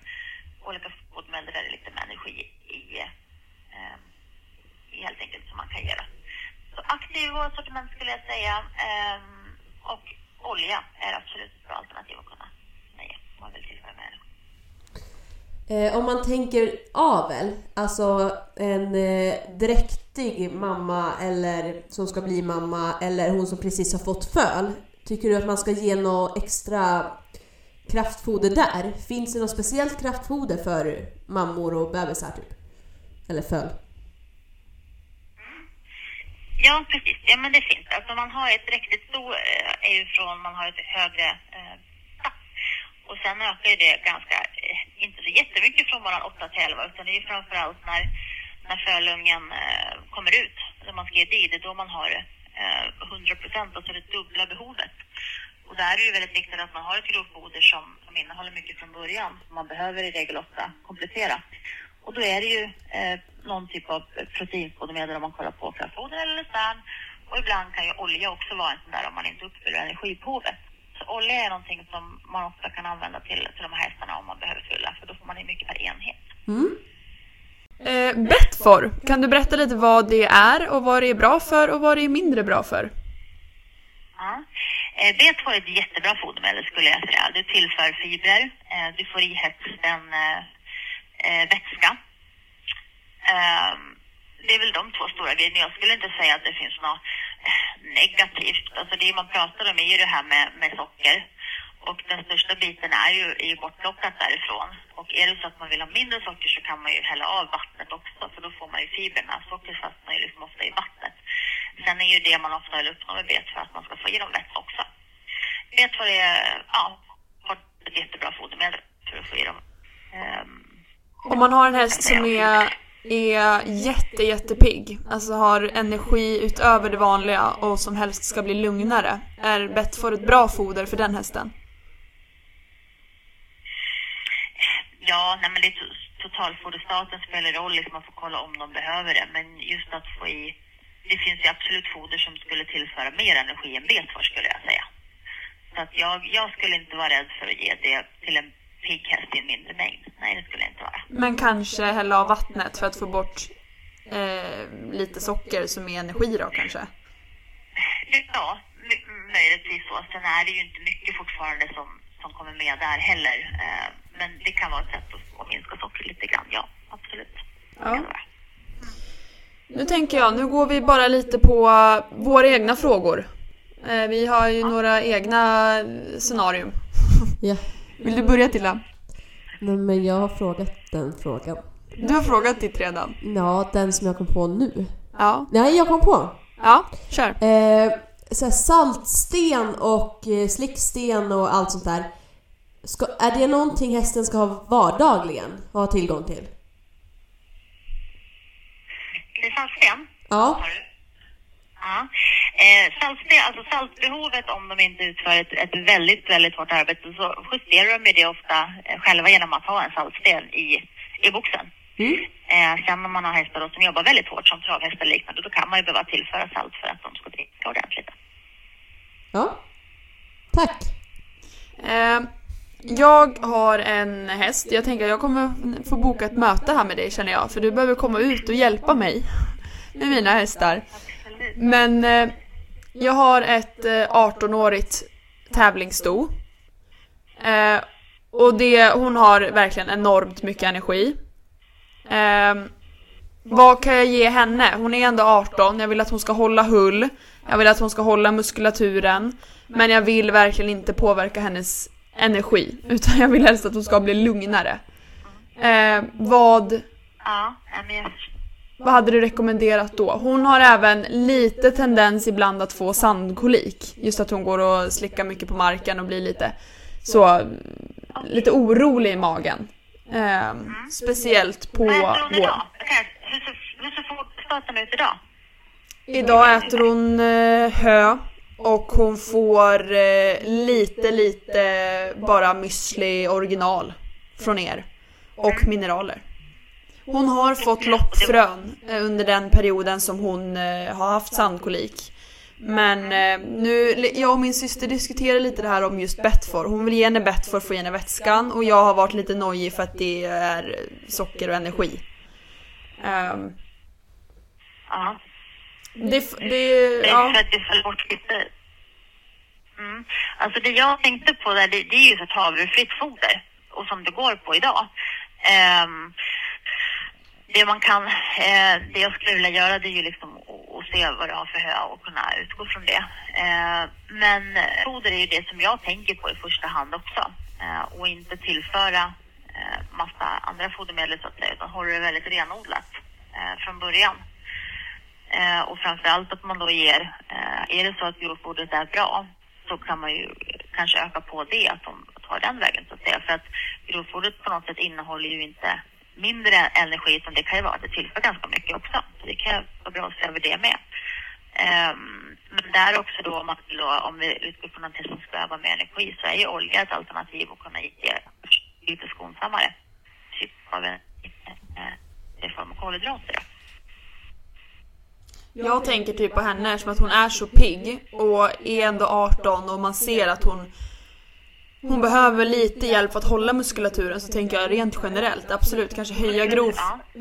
olika fodermedel där det är lite mer energi i helt enkelt som man kan göra. Så aktiv sortiment skulle jag säga och olja är absolut ett bra alternativ att kunna ge om man vill tillföra med det. Om man tänker avel, alltså en dräktig mamma eller som ska bli mamma eller hon som precis har fått föl, tycker du att man ska ge något extra kraftfoder där? Finns det något speciellt kraftfoder för mammor och bebisar typ? Eller föl? Ja, precis. Ja, men det finns. Alltså man har ett riktigt stort från man har ett högre sats. Och sen ökar ju det ganska, inte så jättemycket från bara 8 till 11, utan det är ju framförallt när fölungen kommer ut, när man ska ge det är då man har 100%, alltså det dubbla behovet. Och där är det ju väldigt viktigt att man har ett grovfoder som innehåller mycket från början, som man behöver i regel ofta komplettera. Och då är det ju någon typ av proteinfodermedel om man kollar på kraftfoder eller luzern. Och ibland kan ju olja också vara en sån där om man inte uppfyller energibehovet. Så olja är någonting som man ofta kan använda till de här hästarna om man behöver fylla. För då får man ju mycket per enhet. Mm. Betfor, kan du berätta lite vad det är och vad det är bra för och vad det är mindre bra för? Ja. Betfor är ett jättebra fodermedel skulle jag säga. Du tillför fibrer, du får i hästen vätska. Det är väl de två stora grejerna. Jag skulle inte säga att det finns något negativt. Alltså det man pratar om är ju det här med socker. Och den största biten är ju bortplockat därifrån. Och är det så att man vill ha mindre socker så kan man ju hälla av vattnet också. För då får man ju fiberna. Socker fastnar ju liksom ofta i vattnet. Sen är ju det man ofta vill uppnå med bet för att man ska få i dem vett också. Bet för det är ett jättebra fodermedel för att få i dem. Om man har en häst som är jättepigg, alltså har energi utöver det vanliga och som helst ska bli lugnare, är Betfor ett bra foder för den hästen? Ja, nej men det är totalfoderstaten spelar roll, liksom man får kolla om de behöver det, men just att få i, det finns ju absolut foder som skulle tillföra mer energi än Betfor skulle jag säga. Så att jag skulle inte vara rädd för att ge det till en pigg häst i en mindre mängd. Nej, det skulle inte vara. Men kanske hälla av vattnet för att få bort lite socker som är energi då kanske? Ja, möjligtvis så. Sen är det ju inte mycket fortfarande som kommer med där heller. Men det kan vara ett sätt att minska socker lite grann. Ja, absolut. Ja. Nu går vi bara lite på våra egna frågor. Vi har ju några egna scenarium. Ja. Vill du börja, Tilda? Nej, men jag har frågat den frågan. Du har frågat ditt redan? Ja, den som jag kom på nu. Ja. Nej, jag kom på. Ja, kör. Så saltsten och slicksten och allt sånt där. Är det någonting hästen ska ha vardagligen och ha tillgång till? Det är saltsten? Ja. Ja. Saltsten, alltså saltbehovet, om de inte utför ett väldigt, väldigt hårt arbete, så justerar de ju det ofta själva genom att ha en saltsten i boxen. Mm. Sen om man har hästar då som jobbar väldigt hårt som travhästar och liknande, då kan man ju behöva tillföra salt för att de ska dricka ordentligt. Ja, tack. Jag har en häst. Jag tänker att jag kommer få boka ett möte här med dig, känner jag. För du behöver komma ut och hjälpa mig med mina hästar. Men jag har ett 18-årigt tävlingssto. Och hon har verkligen enormt mycket energi. Vad kan jag ge henne? Hon är ändå 18. Jag vill att hon ska hålla hull. Jag vill att hon ska hålla muskulaturen. Men jag vill verkligen inte påverka hennes energi. Utan jag vill helst att hon ska bli lugnare. Vad hade du rekommenderat då? Hon har även lite tendens ibland att få sandkolik. Just att hon går och slickar mycket på marken och blir lite orolig i magen. Speciellt på vår. Hur får staten ut idag? Idag äter hon hö och hon får lite bara müsli original från er och mineraler. Hon har fått loppfrön under den perioden som hon har haft sandkolik. Men nu, jag och min syster diskuterar lite det här om just Betfor. Hon vill ge henne Betfor, få henne vätskan. Och jag har varit lite nojig för att det är socker och energi. Det är för att det faller bort lite. Alltså det jag tänkte på där, det är ju så havrefritt foder. Och som det går på idag. Det jag skulle vilja göra, det är ju liksom och se vad det har för hö och kunna utgå från det. Men foder är ju det som jag tänker på i första hand också. Och inte tillföra massa andra fodermedel så att säga, utan håller det väldigt renodlat från början. Och framförallt att man då är det så att jordfodret är bra, så kan man ju kanske öka på det, att de tar den vägen så att säga. För att jordfodret på något sätt innehåller ju inte mindre energi, utan det kan ju vara att det tillför ganska mycket också. Det kan ju vara bra att se över det med. Men där också då, om vi utgår från någonting som ska vara med energi, så är ju olja ett alternativ att kunna ge lite skonsammare typ av en form av kolhydrater. Jag tänker typ på henne som att hon är så pigg och är ändå 18, och man ser att hon behöver lite hjälp för att hålla muskulaturen, så tänker jag rent generellt. Absolut, kanske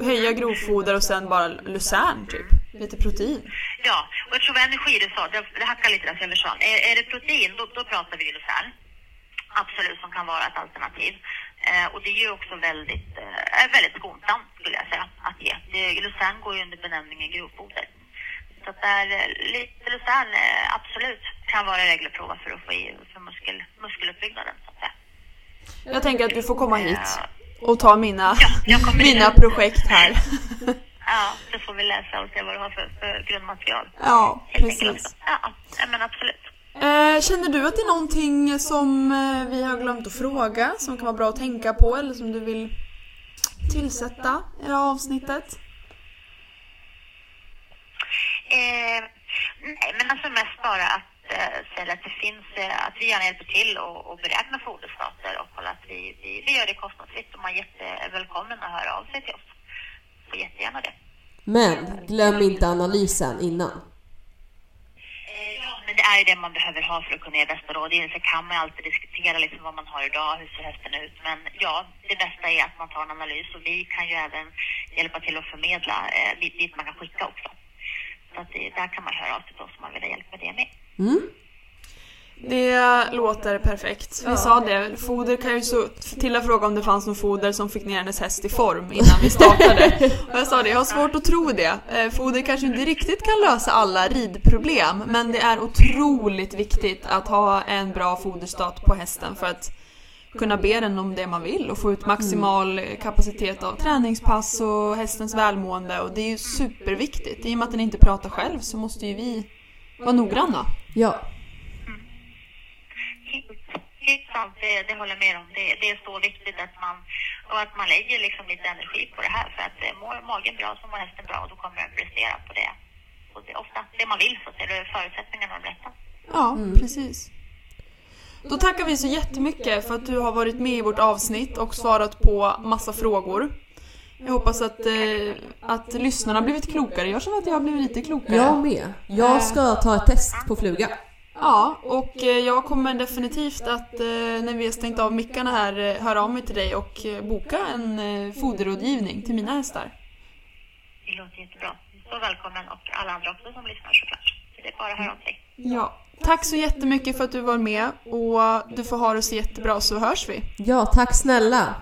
höja grovfoder och sen bara Luzern typ. Lite protein. Ja, och jag tror det var energi du sa. Det hackar lite där så jag vill säga. Är det protein, då pratar vi Luzern. Absolut, som kan vara ett alternativ. Och det är ju också väldigt skonsamt skulle jag säga att ge. Luzern går ju under benämningen grovfoder. Så att där lite Luzern absolut kan vara regelprova för att få i för muskeluppbyggnaden så att säga. Jag tänker att du får komma hit och ta mina projekt här. Ja, då får vi läsa och se vad du har för grundmaterial. Ja, precis. Ja, men absolut. Känner du att det är någonting som vi har glömt att fråga som kan vara bra att tänka på eller som du vill tillsätta i det här avsnittet? Nej, men alltså mest bara att säga att det finns, att vi gärna hjälper till och beräkna foderstater och kolla att vi gör det kostnadsfritt, och man är jättevälkommen att höra av sig till oss. Så jättegärna det. Men glöm inte analysen innan. Ja, men det är ju det man behöver ha för att kunna ge bästa råd. Så kan man alltid diskutera liksom vad man har idag, hur ser hästen ut. Men ja, det bästa är att man tar en analys, och vi kan ju även hjälpa till att förmedla dit man kan skicka också. Så att där kan man höra av sig till oss om man vill ha hjälp med det med. Det låter perfekt. Vi sa det. Foder kan ju så till att fråga om det fanns någon foder som fick ner hennes häst i form innan vi startade. Och jag sa det, jag har svårt att tro det. Foder kanske inte riktigt kan lösa alla ridproblem, men det är otroligt viktigt att ha en bra foderstat på hästen för att kunna be den om det man vill och få ut maximal kapacitet av träningspass och hästens välmående. Och det är ju superviktigt. I och med att den inte pratar själv så måste ju vi vara noggranna. Ja. Helt sant, det håller jag med om. Det är så viktigt att man lägger liksom lite energi på det här, för att mår magen bra så mår hästen bra och då kommer den prestera på det. Och det är ofta det man vill, så ser du förutsättningarna och rätta. Ja, precis. Då tackar vi så jättemycket för att du har varit med i vårt avsnitt och svarat på massa frågor. Jag hoppas att lyssnarna har blivit klokare. Jag känner att jag har blivit lite klokare. Jag med. Jag ska ta ett test på Fluga. Ja, och jag kommer definitivt att när vi har stängt av mickarna här höra av mig till dig och boka en foderrådgivning till mina hästar. Det låter jättebra. Så välkommen och alla andra också som lyssnar såklart. Det är bara att höra av sig. Ja, tack så jättemycket för att du var med och du får ha det så jättebra så hörs vi. Ja, tack snälla.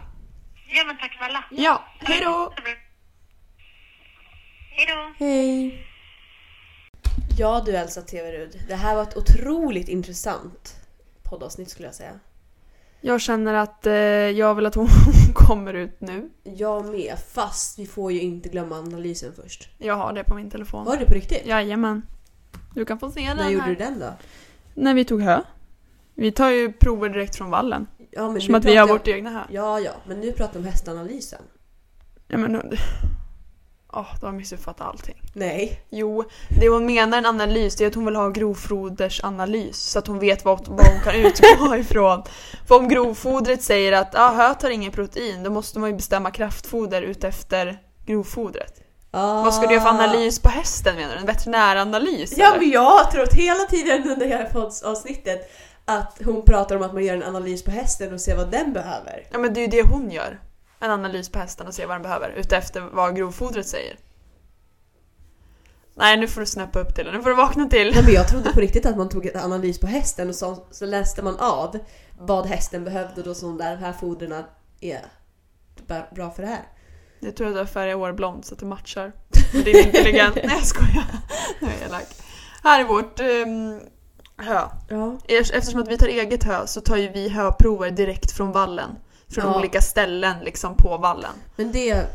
Ja, men tack snälla. Ja, hej då. Hej då. Hej. Ja du Elsa Teverud, det här var ett otroligt intressant poddavsnitt skulle jag säga. Jag känner att jag vill att hon kommer ut nu. Jag med, fast vi får ju inte glömma analysen först. Jag har det på min telefon. Har du på riktigt? Jajamän. Du kan få se den. När gjorde du den då? När vi tog hö. Vi tar ju prover direkt från vallen. Ja, men som att vi har vårt egna hö. Ja, men nu pratar vi om hästanalysen. Ja, men... de har missuppfattat allting. Nej. Jo, det hon menar en analys, det är att hon vill ha grovfoders analys så att hon vet vad hon kan utgå ifrån. För om grovfodret säger att höet har ingen protein, då måste man ju bestämma kraftfoder ut efter grovfodret. Vad ska du göra för analys på hästen menar du? En veterinäranalys? Ja, eller? Men jag har trott hela tiden under det här avsnittet att hon pratar om att man gör en analys på hästen och ser vad den behöver. Ja, men det är ju det hon gör. En analys på hästen och se vad den behöver utefter vad grovfodret säger. Nej, nu får du snäppa upp till. Nu får du vakna till. Nej, men jag trodde på riktigt att man tog en analys på hästen och så läste man av vad hästen behövde då som där här foderna är bra för det här. Jag tror att du har färg år blond så att det matchar. Det är intelligent. Nej, jag skojar. Nu är jag lack. Här är vårt hö. Ja. Eftersom att vi tar eget hö så tar ju vi höprover direkt från vallen. Från olika ställen liksom på vallen. Men det...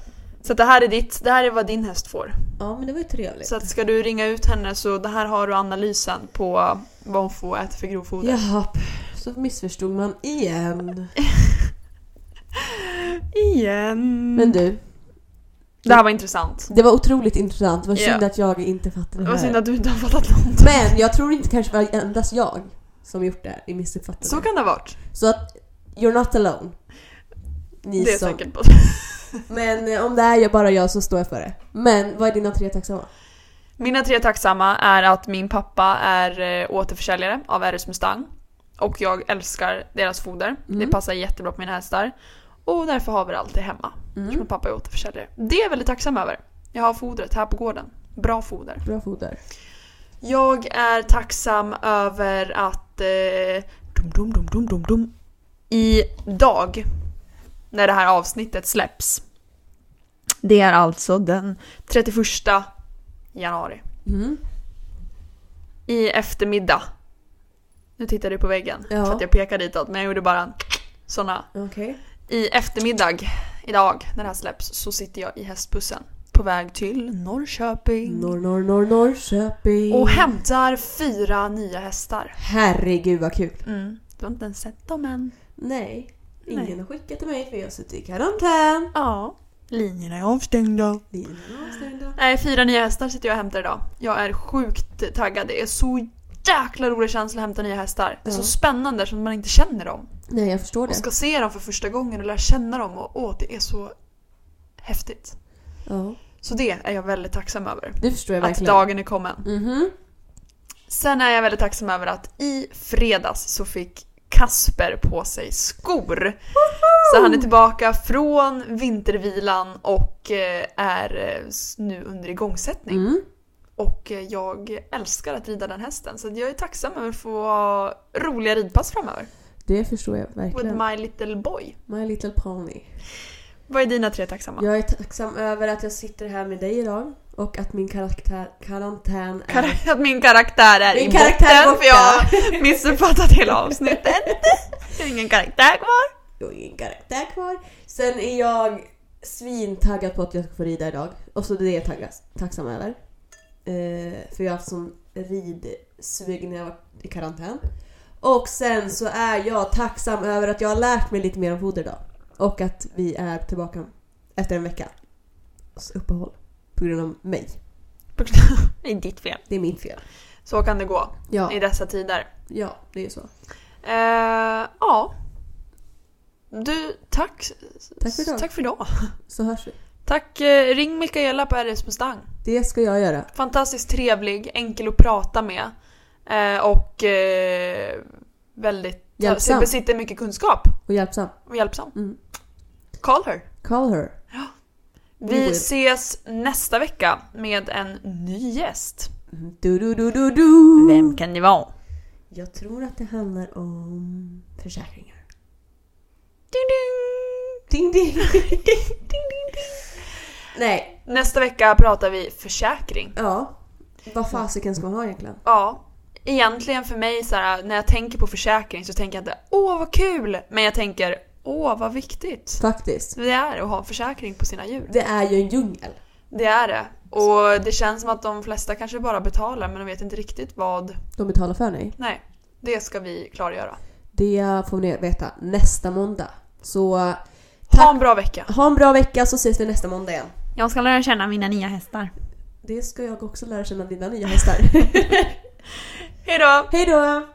Så det här är ditt, det här är vad din häst får. Ja, men det var ju trevligt. Så att ska du ringa ut henne så det här har du analysen på vad hon får äta för grovfoder. Japp, så missförstod man igen. Men du... Det här var intressant. Det var otroligt intressant. Vad synd att jag inte fattade det här. Vad synd att du inte har fattat någonting. Men jag tror inte kanske var endast jag som gjort det här i missuppfattning. Så kan det ha varit. Så att... You're not alone. Ni det är som... säkert på. Men om det är bara jag så står jag för det. Men vad är dina tre tacksamma? Mina tre tacksamma är att min pappa är återförsäljare av RS Mustang. Och jag älskar deras foder. Det passar jättebra på mina hästar. Och därför har vi det alltid hemma. Min pappa är återförsäljare. Det är väldigt tacksam över. Jag har fodret här på gården. Bra foder. Bra foder. Jag är tacksam över att... I dag, när det här avsnittet släpps, det är alltså den 31 januari. I eftermiddag. Nu tittar du på väggen för att jag pekar ditåt, men jag gjorde bara en såna. Okay. I eftermiddag, idag, när det här släpps, så sitter jag i hästbussen på väg till Norrköping. Norrköping. Och hämtar 4 nya hästar. Herregud, vad kul. Du har inte ens sett dem än. Nej, ingen har skickat till mig för jag sitter i karantän. Ja, linjerna är avstängda. 4 nya hästar sitter jag och hämtar idag. Jag är sjukt taggad. Det är så jäkla rolig känsla att hämta nya hästar. Det är så spännande som man inte känner dem. Nej, jag förstår det. Och ska se dem för första gången och lära känna dem. Och det är så häftigt. Ja. Så det är jag väldigt tacksam över. Det förstår jag verkligen. Att dagen är kommen. Sen är jag väldigt tacksam över att i fredags så fick Kasper på sig skor. Woho! Så han är tillbaka från vintervilan och är nu under igångsättning. Och jag älskar att rida den hästen. Så jag är tacksam över att få roliga ridpass framöver. Det förstår jag verkligen. With my little boy. My little pony. Vad är dina tre tacksamma? Jag är tacksam över att jag sitter här med dig idag. Och att min karantän är... Att min karaktär är min i karaktär botten. För jag missuppfattat hela avsnittet. Jag har ingen karaktär kvar. Sen är jag svintaggad på att jag ska få rida idag. Och så det är jag tacksam över. För jag har haft sån ridsvig när jag var i karantän. Och sen så är jag tacksam över att jag har lärt mig lite mer om foder idag. Och att vi är tillbaka efter en vecka uppehåll på grund av mig. Det är ditt fel. Det är mitt fel. Så kan det gå i dessa tider. Ja, det är så. Ja. Du, tack för idag. Så hörs vi. Tack, ring Mikaela på RS Mustang. Det ska jag göra. Fantastiskt trevlig, enkel att prata med. Och väldigt hjälpsam. Besitter mycket kunskap. Och hjälpsam. Mm. Call her. Ja. Vi ses nästa vecka med en ny gäst. Vem kan det vara? Jag tror att det handlar om försäkringar. Nej, nästa vecka pratar vi försäkring. Ja. Vad fasiken ska man ha egentligen? Ja. Egentligen för mig så här, när jag tänker på försäkring så tänker jag inte åh vad kul, men jag tänker åh vad viktigt. Faktiskt. Det är att ha försäkring på sina djur. Det är ju en djungel. Det är det. Och det känns som att de flesta kanske bara betalar, men de vet inte riktigt vad de betalar för. Nej. Det ska vi klargöra. Det får ni veta nästa måndag. Så tack. Ha en bra vecka. Så ses vi nästa måndag igen. Jag ska lära känna mina nya hästar. Det ska jag också lära känna dina nya hästar. Hej då.